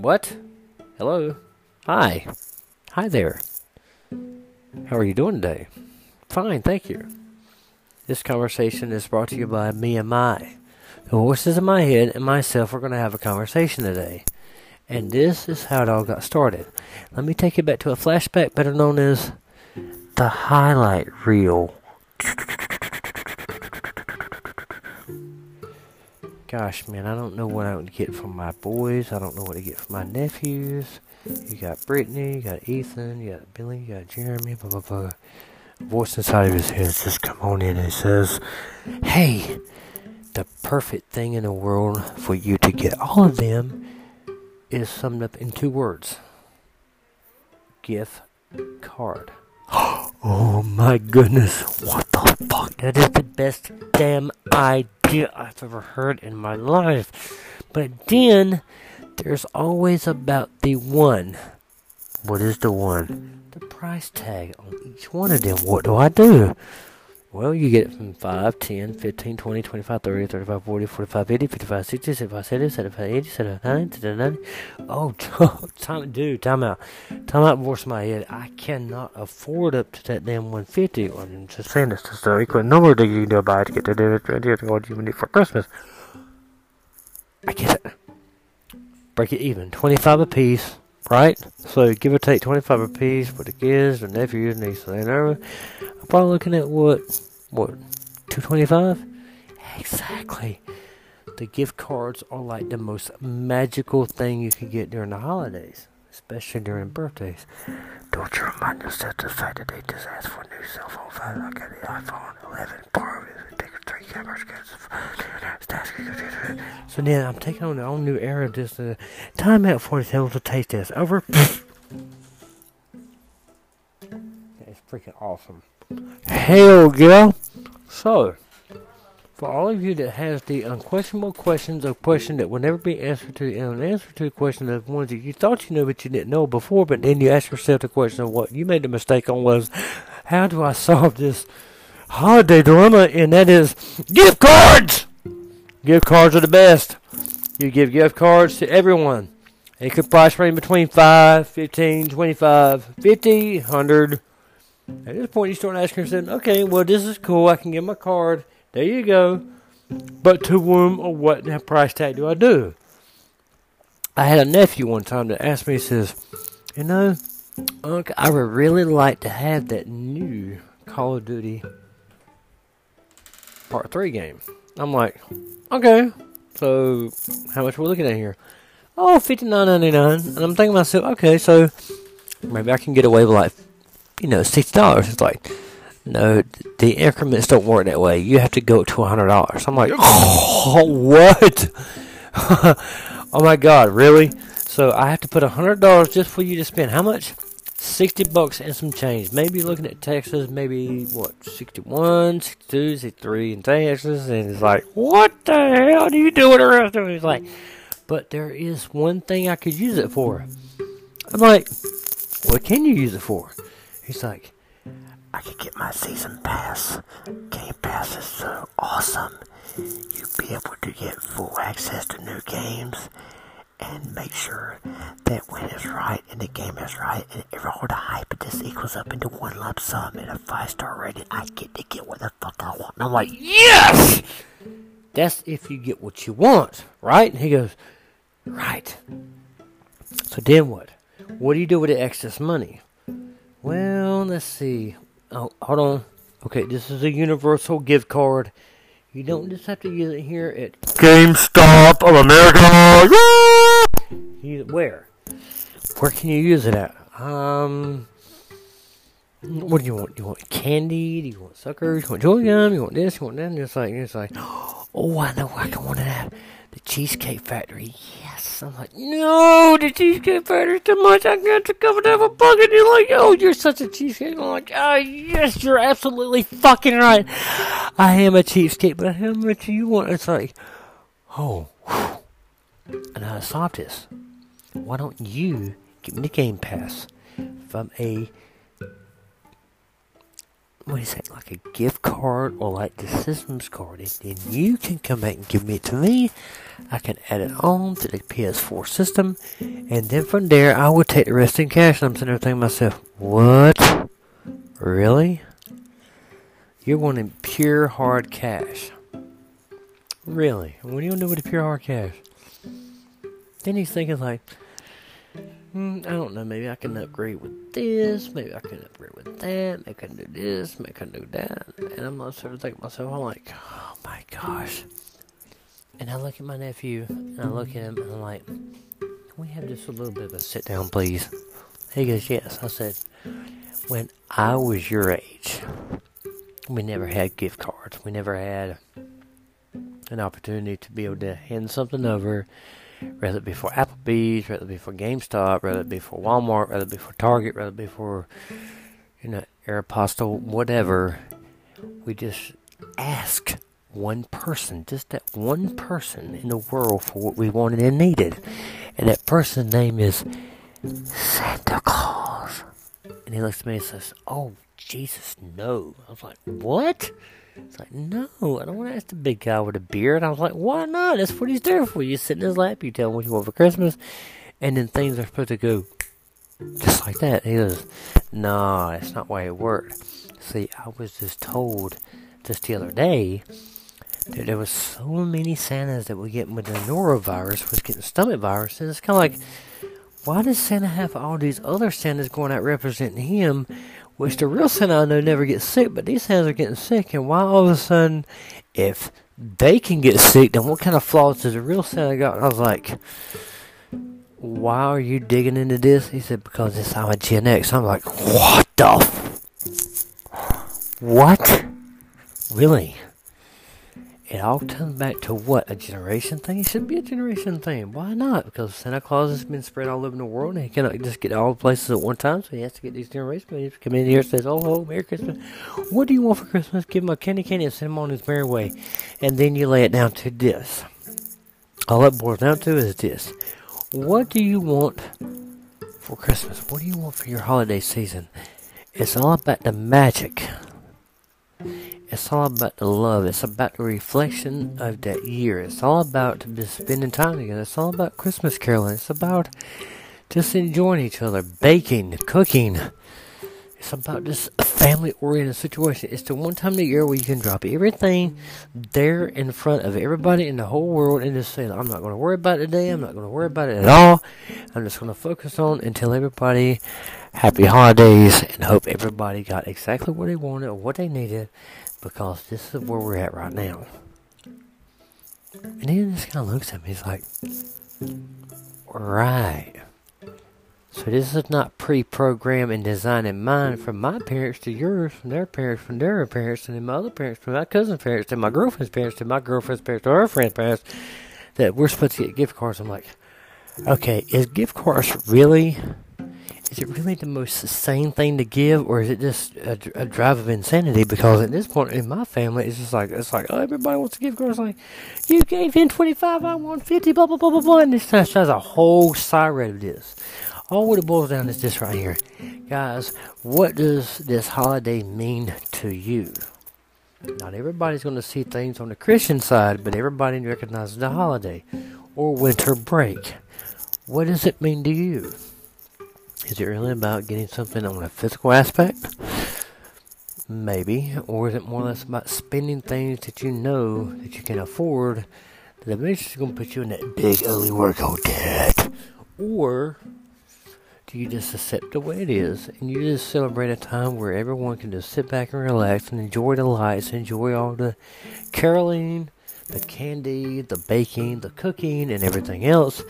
What? Hello? Hi. Hi there. How are you doing today? Fine, thank you. This conversation is brought to you by me and my. The voices in my head and myself are going to have a conversation today. And this is how it all got started. Let me take you back to a flashback better known as the highlight reel. Gosh, man, I don't know what I would get from my boys. I don't know what to get from my nephews. You got Brittany, you got Ethan, you got Billy, you got Jeremy, blah, blah, blah. A voice inside of his head says, come on in, and says, hey, the perfect thing in the world for you to get all of them is summed up in two words. Gift card. Oh my goodness. What the fuck? That is the best damn idea I've ever heard in my life. But then, there's always about the one. What is the one? The price tag on each one of them. What do? Well, you get it from 5, 10, 15, 20, 25, 30, 35, 40, 45, 80, 55, 60, 75, 70, 75, 80, 75, 90, 70, 90. Oh, time out voice in my head. I cannot afford up to that damn 150. I'm just saying it's just an equal number that you can do buy to get the what you need for Christmas. I guess it. Break it even. 25 apiece, right? So give or take 25 apiece for the kids, the nephews, nieces, and everything. Probably looking at what, $225? Exactly. The gift cards are like the most magical thing you can get during the holidays, especially during birthdays. Don't you remind yourself the fact that they just asked for a new cell phone phone. I got the iPhone 11 Pro. So then I'm taking on the whole new era. Just time out for the to taste test. Over. It's freaking awesome. Hell yeah. So, for all of you that has the unquestionable questions of question that will never be answered to, and answer to question of ones that you thought you knew but you didn't know before, but then you ask yourself the question of what you made the mistake on was, how do I solve this holiday dilemma? And that is gift cards! Gift cards are the best. You give gift cards to everyone. It could price range between 5, 15, 25, 50, 100. At this point, you start asking yourself, okay, well, this is cool. I can get my card. There you go. But to whom or what price tag do I do? I had a nephew one time that asked me, he says, you know, Unc, I would really like to have that new Call of Duty Part 3 game. I'm like, okay, so how much are we looking at here? Oh, $59.99. And I'm thinking to myself, okay, so maybe I can get away with like, you know, $60. It's like, no, the increments don't work that way. You have to go to $100. I'm like, oh, what? Oh my God, really? So I have to put $100 just for you to spend how much? $60 and some change. Maybe looking at Texas, maybe what, 61, 62, 63 in Texas, and it's like, what the hell do you do with the rest of it? It's like, but there is one thing I could use it for. I'm like, what can you use it for? He's like, I could get my season pass. Game Pass is so awesome. You'd be able to get full access to new games and make sure that when it's right and the game is right and all the hype, it just equals up into one lump sum and a 5-star rating. I get to get what the fuck I want. And I'm like, yes! That's if you get what you want, right? And he goes, right. So then what? What do you do with the excess money? Well, let's see. Oh, hold on. Okay, this is a universal gift card. You don't just have to use it here at GameStop of America. You, where? Where can you use it at? What do you want? Do you want candy? Do you want suckers? Do you want joy gum? You want this? You want that? And it's like, oh, I know where I can want it at. The Cheesecake Factory, yes. I'm like, no, the Cheesecake Factory's too much. I got to cover down my bucket. You're like, oh, you're such a cheesecake. I'm like, oh, yes, you're absolutely fucking right. I am a cheesecake, but how much do you want? It's like, oh, whew. And I solved this. Why don't you give me the Game Pass? If I'm a what is that, like a gift card or like the systems card, and then you can come back and give it to me. I can add it on to the PS4 system, and then from there I will take the rest in cash. And I'm sitting there thinking to myself, what? Really? You're wanting pure hard cash? Really? What are you gonna do with the pure hard cash? Then he's thinking like, I don't know, maybe I can upgrade with this, maybe I can upgrade with that, maybe I can do this, maybe I can do that. And I'm not sort of thinking to myself, I'm like, oh my gosh. And I look at my nephew, and I look at him, and I'm like, can we have just a little bit of a sit down, please? He goes, yes. I said, when I was your age, we never had gift cards. We never had an opportunity to be able to hand something over. Whether it be for Applebee's, whether it be for GameStop, whether it be for Walmart, whether it be for Target, whether it be for, you know, Aeropostale, whatever. We just ask one person, just that one person in the world for what we wanted and needed. And that person's name is Santa Claus. And he looks at me and says, oh, Jesus, no. I was like, what? It's like, no, I don't want to ask the big guy with a beard. I was like, why not? That's what he's there for. You sit in his lap, you tell him what you want for Christmas, and then things are supposed to go just like that. And he goes, nah, that's not why it worked. See, I was just told just the other day that there was so many Santas that were getting with the norovirus, was getting stomach virus, and it's kind of like, why does Santa have all these other Santas going out representing him? Which the real Santa I know never gets sick, but these Santas are getting sick. And why all of a sudden, if they can get sick, then what kind of flaws does the real Santa got? And I was like, why are you digging into this? He said, because it's our Gen X. I'm like, what the? What? Really? It all comes back to what? A generation thing? It should be a generation thing. Why not? Because Santa Claus has been spread all over the world, and he cannot just get all the places at one time, so he has to get these generations. He has to come in here and says, oh, Merry Christmas. What do you want for Christmas? Give him a candy and send him on his merry way. And then you lay it down to this. All it boils down to is this. What do you want for Christmas? What do you want for your holiday season? It's all about the magic. It's all about the love. It's about the reflection of that year. It's all about just spending time together. It's all about Christmas caroling. It's about just enjoying each other, baking, cooking. It's about this family-oriented situation. It's the one time of the year where you can drop everything there in front of everybody in the whole world and just say, I'm not going to worry about it today. I'm not going to worry about it at all. I'm just going to focus on and tell everybody happy holidays and hope everybody got exactly what they wanted or what they needed. Because this is where we're at right now. And he just kind of looks at me. He's like, right. So this is not pre-programmed and designed in mind from my parents to yours, from their parents, from their parents, and then my other parents, from my cousin's parents, to my girlfriend's parents, to my girlfriend's parents, to her friend's parents, that we're supposed to get gift cards. I'm like, okay, is gift cards really... is it really the most sane thing to give, or is it just a drive of insanity? Because at this point in my family, it's just like, oh, everybody wants to give cards. Like, you gave him 25, I want 50, blah, blah, blah, blah, blah. And this has a whole tirade of this. All what it boils down is this right here. Guys, what does this holiday mean to you? Not everybody's going to see things on the Christian side, but everybody recognizes the holiday or winter break. What does it mean to you? Is it really about getting something on a physical aspect? Maybe. Or is it more or less about spending things that you know that you can afford that eventually is going to put you in that big ugly workout debt? Or do you just accept the way it is and you just celebrate a time where everyone can just sit back and relax and enjoy the lights, enjoy all the caroling, the candy, the baking, the cooking, and everything else,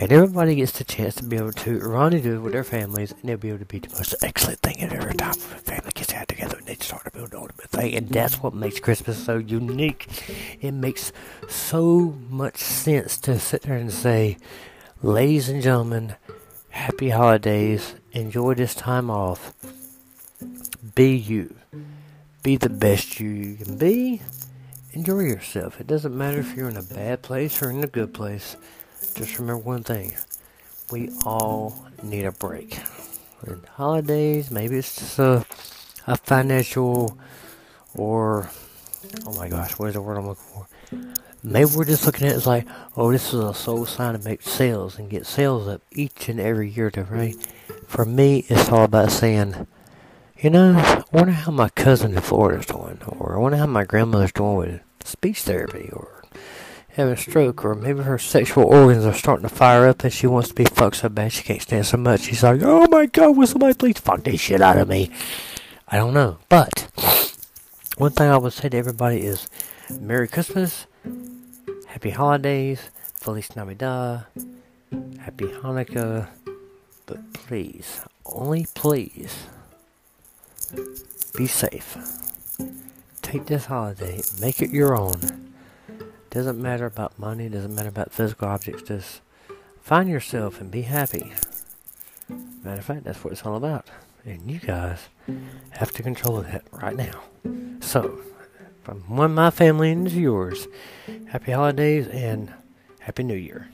and everybody gets the chance to be able to rendezvous with their families, and they'll be able to be the most excellent thing at every time when the family gets out together and they start to build the ultimate thing. And that's what makes Christmas so unique. It makes so much sense to sit there and say, ladies and gentlemen, happy holidays, enjoy this time off, be you, be the best you can be. Enjoy yourself. It doesn't matter if you're in a bad place or in a good place. Just remember one thing. We all need a break. And holidays, maybe it's just a a financial, or, oh my gosh, what is the word I'm looking for? Maybe we're just looking at it as like, oh, this is a sole sign to make sales and get sales up each and every year, right? For me, it's all about saying, you know, I wonder how my cousin in Florida's doing, or I wonder how my grandmother's doing with speech therapy, or having a stroke, or maybe her sexual organs are starting to fire up and she wants to be fucked so bad she can't stand so much. She's like, oh my God, will somebody please fuck this shit out of me? I don't know, but one thing I would say to everybody is Merry Christmas, Happy Holidays, Feliz Navidad, Happy Hanukkah, but please, only please, be safe. Take this holiday, make it your own. Doesn't matter about money, doesn't matter about physical objects, just find yourself and be happy. Matter of fact, that's what it's all about. And you guys have to control that right now. So, from one of my family and yours, happy holidays and happy new year.